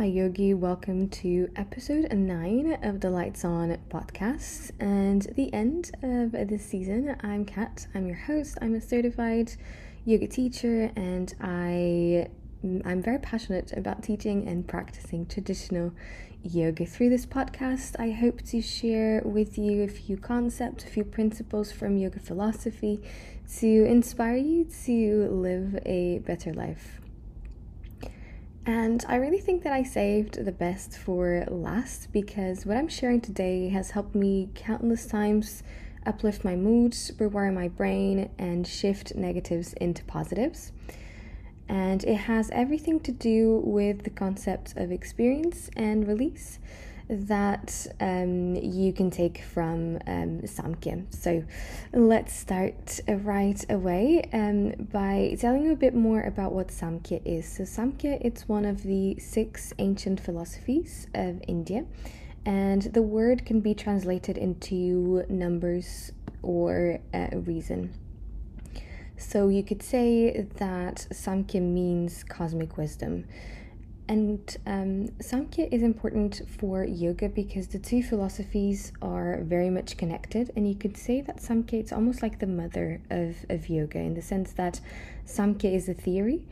Hi Yogi, welcome to episode 9 of the Lights On Podcast and the end of this season. I'm Cat, I'm your host, I'm a certified yoga teacher and I'm very passionate about teaching and practicing traditional yoga. Through this podcast, I hope to share with you a few concepts, a few principles from yoga philosophy to inspire you to live a better life. And I really think that I saved the best for last because what I'm sharing today has helped me countless times uplift my mood, rewire my brain, and shift negatives into positives. And it has everything to do with the concept of experience and release that you can take from Samkhya. So let's start right away by telling you a bit more about what Samkhya is. So Samkhya, it's one of the 6 ancient philosophies of India, and the word can be translated into numbers or reason. So you could say that Samkhya means cosmic wisdom. And Samkhya is important for yoga because the two philosophies are very much connected, and you could say that Samkhya, it's almost like the mother of yoga, in the sense that Samkhya is a theory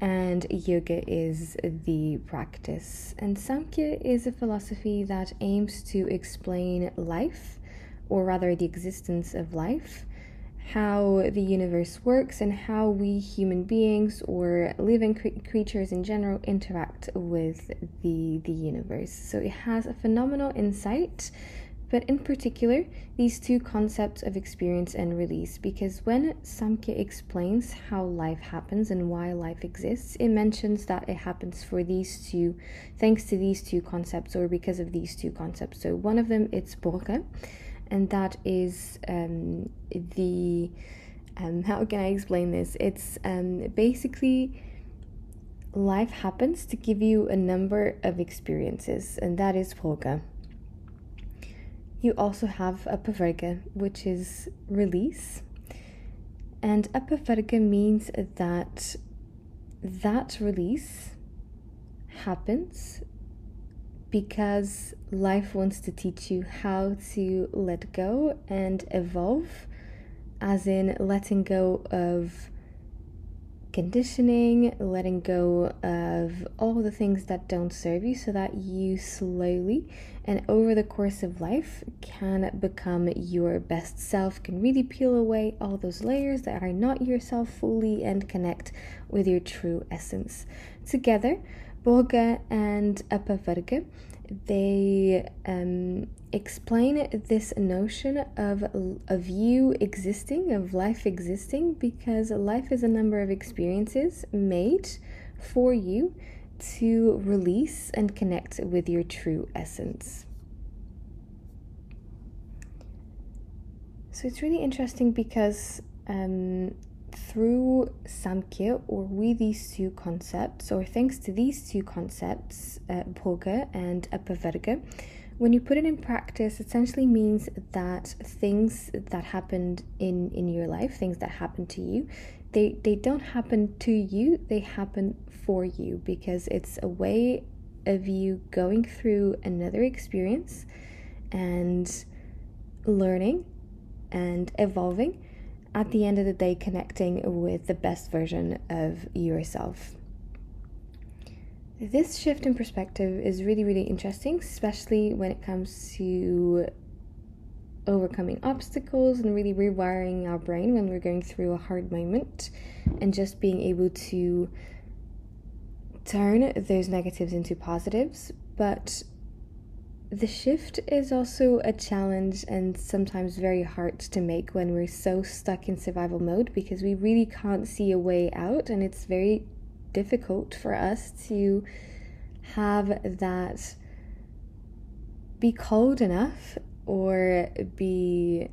and yoga is the practice. And Samkhya is a philosophy that aims to explain life, or rather the existence of life, how the universe works, and how we human beings or living creatures in general interact with the universe. So it has a phenomenal insight, but in particular these two concepts of experience and release, because when Samkhya explains how life happens and why life exists, it mentions that it happens for these two, thanks to these two concepts, or because of these two concepts. So one of them, it's Bhoga. And that is how can I explain this? It's basically life happens to give you a number of experiences, and that is Bhoga. You also have Apavarga, which is release. And Apavarga means that release happens because life wants to teach you how to let go and evolve, as in letting go of conditioning, letting go of all the things that don't serve you, so that you slowly and over the course of life can become your best self, can really peel away all those layers that are not yourself fully and connect with your true essence. Together, Bhoga and Apavarga, they explain this notion of you existing, of life existing, because life is a number of experiences made for you to release and connect with your true essence. So it's really interesting because through Samkhya, or with these two concepts, or thanks to these two concepts, Bhoga and Apavarga, when you put it in practice, essentially means that things that happened in your life, things that happened to you, they don't happen to you, they happen for you, because it's a way of you going through another experience and learning and evolving, at the end of the day connecting with the best version of yourself. This shift in perspective is really, really interesting, especially when it comes to overcoming obstacles and really rewiring our brain when we're going through a hard moment, and just being able to turn those negatives into positives. But the shift is also a challenge, and sometimes very hard to make when we're so stuck in survival mode, because we really can't see a way out, and it's very difficult for us to have that be cold enough or be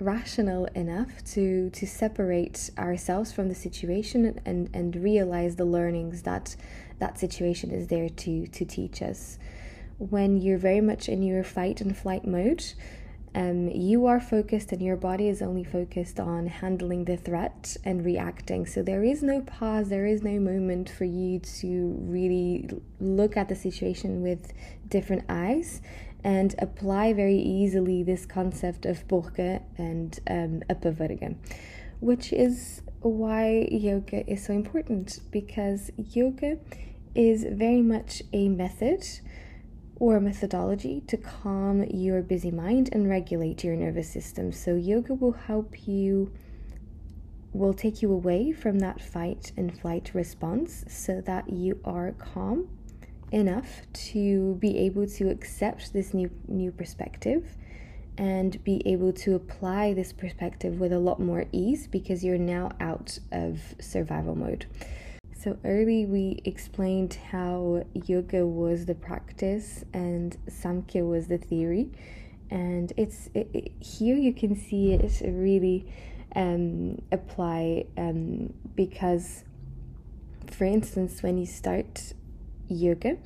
rational enough to separate ourselves from the situation and realize the learnings that situation is there to teach us. When you're very much in your fight and flight mode, You are focused and your body is only focused on handling the threat and reacting. So there is no pause, there is no moment for you to really look at the situation with different eyes and apply very easily this concept of Bhoga and Apavarga, which is why yoga is so important, because yoga is very much a method or methodology to calm your busy mind and regulate your nervous system. So yoga will help you, will take you away from that fight and flight response so that you are calm enough to be able to accept this new perspective and be able to apply this perspective with a lot more ease, because you're now out of survival mode. So early we explained how yoga was the practice and Samkhya was the theory, and it's here you can see it really apply, because for instance when you start yoga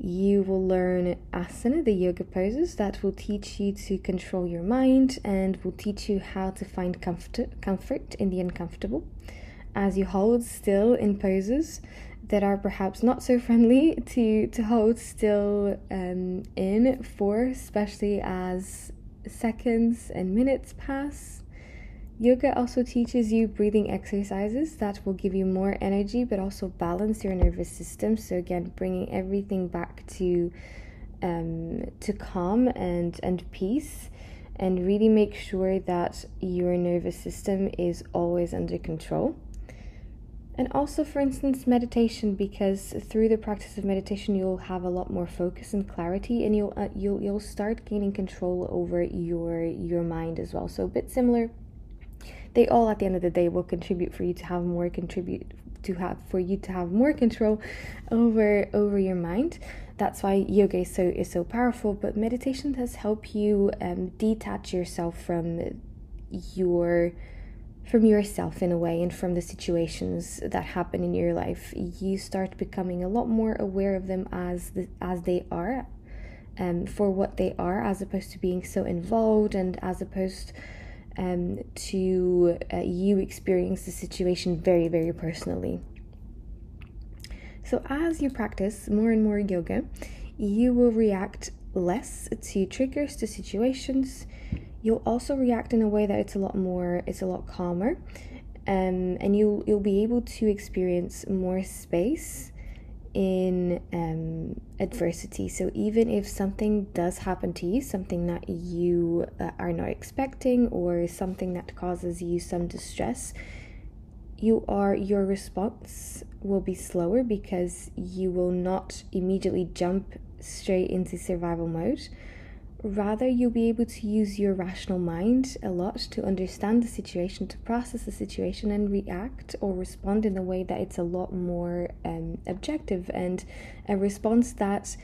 you will learn asana, the yoga poses that will teach you to control your mind and will teach you how to find comfort in the uncomfortable as you hold still in poses that are perhaps not so friendly to hold still in for, especially as seconds and minutes pass. Yoga also teaches you breathing exercises that will give you more energy but also balance your nervous system. So again, bringing everything back to calm and peace, and really make sure that your nervous system is always under control. And also, for instance, meditation, because through the practice of meditation, you'll have a lot more focus and clarity, and you'll start gaining control over your mind as well. So a bit similar. They all, at the end of the day, will contribute for you to have more control over your mind. That's why yoga is so powerful. But meditation does help you detach yourself from yourself in a way, and from the situations that happen in your life. You start becoming a lot more aware of them as they are, for what they are, as opposed to being so involved, and as opposed to you experience the situation very, very personally. So as you practice more and more yoga, you will react less to triggers, to situations. You'll also react in a way that it's a lot calmer, and you'll be able to experience more space in adversity. So even if something does happen to you, something that you are not expecting, or something that causes you some distress, your response will be slower, because you will not immediately jump straight into survival mode. Rather, you'll be able to use your rational mind a lot to understand the situation, to process the situation, and react or respond in a way that it's a lot more objective, and a response that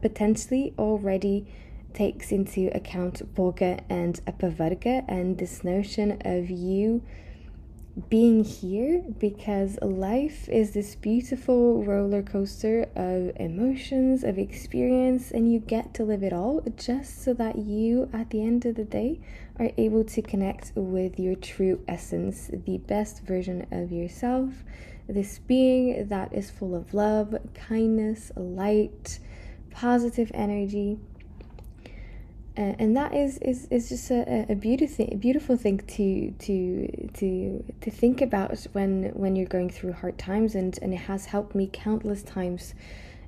potentially already takes into account Bhoga and Apavarga, and this notion of you being here, because life is this beautiful roller coaster of emotions, of experience, and you get to live it all, just so that you, at the end of the day, are able to connect with your true essence, the best version of yourself, this being that is full of love, kindness, light, positive energy. And that is just a beautiful thing to think about when you're going through hard times, and it has helped me countless times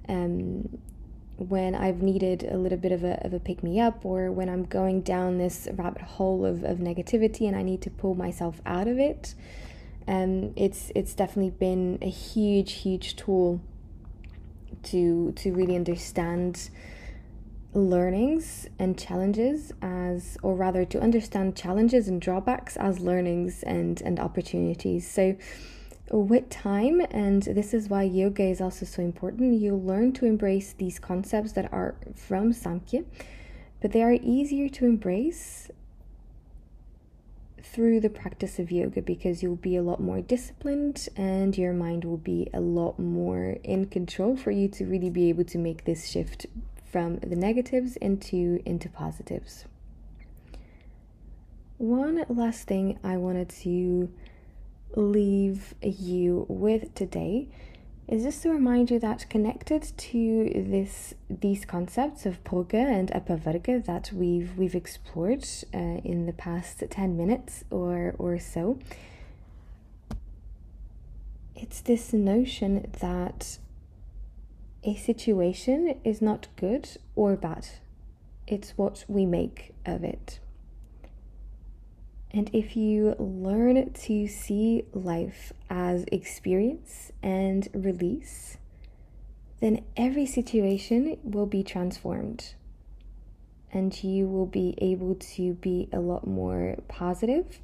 when I've needed a little bit of a pick-me-up, or when I'm going down this rabbit hole of negativity and I need to pull myself out of it. It's definitely been a huge tool to really understand learnings and challenges to understand challenges and drawbacks as learnings and opportunities. So with time, and this is why yoga is also so important, you'll learn to embrace these concepts that are from Samkhya, but they are easier to embrace through the practice of yoga, because you'll be a lot more disciplined and your mind will be a lot more in control for you to really be able to make this shift from the negatives into positives. One last thing I wanted to leave you with today is just to remind you that connected to these concepts of Bhoga and Apavarga that we've explored in the past 10 minutes or so, it's this notion that a situation is not good or bad. It's what we make of it. And if you learn to see life as experience and release, then every situation will be transformed. And you will be able to be a lot more positive.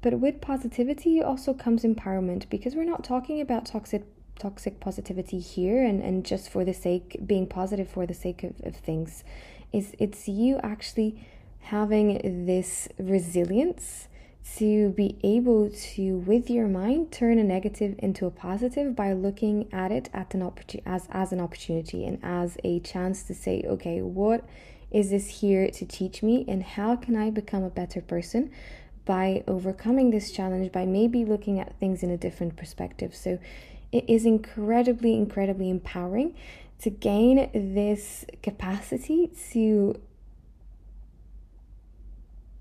But with positivity also comes empowerment, because we're not talking about toxic positivity here and just for the sake, being positive for the sake of things. It's you actually having this resilience to be able to, with your mind, turn a negative into a positive by looking at it as an opportunity and as a chance to say, okay, what is this here to teach me, and how can I become a better person by overcoming this challenge, by maybe looking at things in a different perspective. So it is incredibly, incredibly empowering to gain this capacity to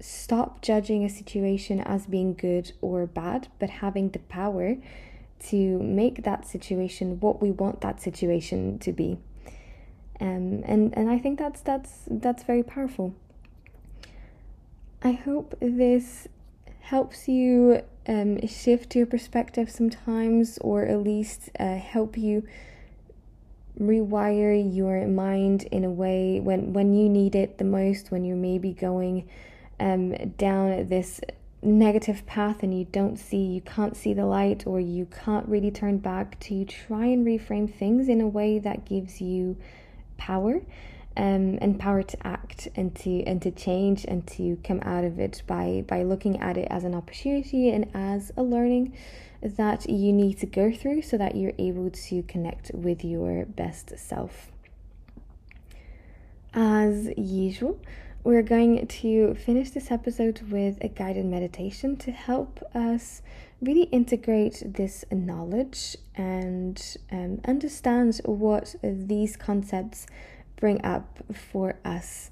stop judging a situation as being good or bad, but having the power to make that situation what we want that situation to be. And I think that's very powerful. I hope this helps you shift your perspective sometimes, or at least help you rewire your mind in a way when you need it the most, when you're maybe going down this negative path and you can't see the light, or you can't really turn back, to try and reframe things in a way that gives you power. And power to act and to change and to come out of it by looking at it as an opportunity and as a learning that you need to go through so that you're able to connect with your best self. As usual, we're going to finish this episode with a guided meditation to help us really integrate this knowledge and understand what these concepts bring up for us.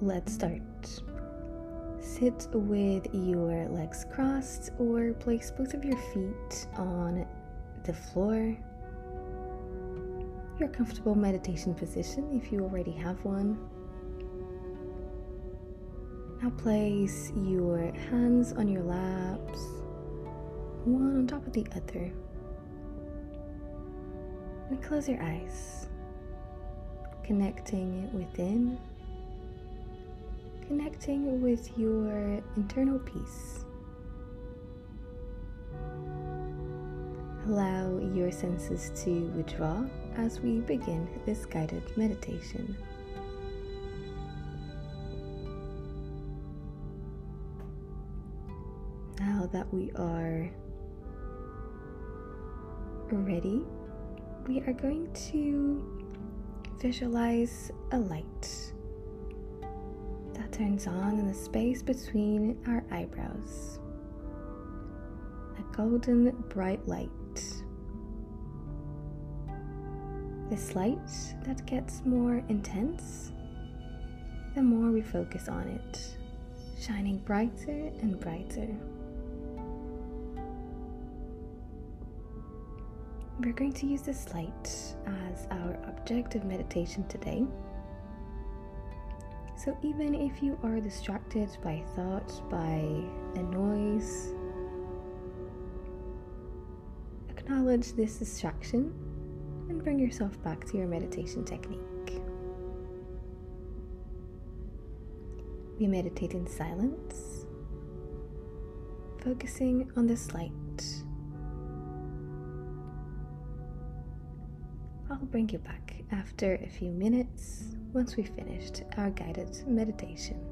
Let's start. Sit with your legs crossed, or place both of your feet on the floor. Your comfortable meditation position if you already have one. Now place your hands on your laps, one on top of the other, and close your eyes, connecting within, connecting with your internal peace. Allow your senses to withdraw as we begin this guided meditation. Now that we are ready, we are going to visualize a light that turns on in the space between our eyebrows. A golden bright light. This light that gets more intense the more we focus on it, shining brighter and brighter. We're going to use this light as our object of meditation today. So even if you are distracted by thoughts, by a noise, acknowledge this distraction and bring yourself back to your meditation technique. We meditate in silence, focusing on this light. I'll bring you back after a few minutes once we've finished our guided meditation.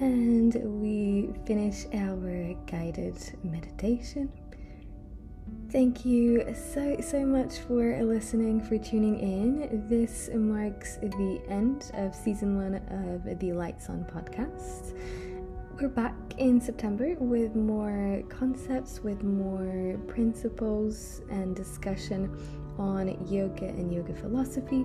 and we finish our guided meditation. Thank you so much for listening, for tuning in. This marks the end of season 1 of the Lights On podcast. We're back in September with more concepts, with more principles and discussion on yoga and yoga philosophy,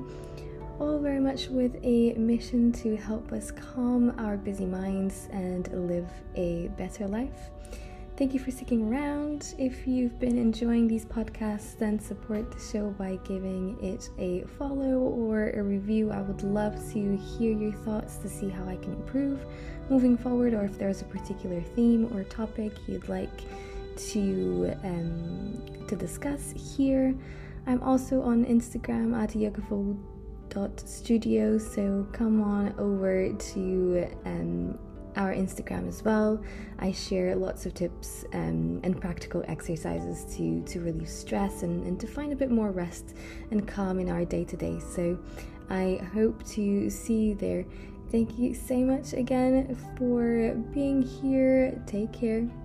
all very much with a mission to help us calm our busy minds and live a better life. Thank you for sticking around. If you've been enjoying these podcasts, then support the show by giving it a follow or a review. I would love to hear your thoughts, to see how I can improve moving forward, or if there's a particular theme or topic you'd like to discuss here. I'm also on Instagram at yogaful.studio, so come on over to our Instagram as well. I share lots of tips and practical exercises to relieve stress and to find a bit more rest and calm in our day-to-day. So I hope to see you there. Thank you so much again for being here. Take care.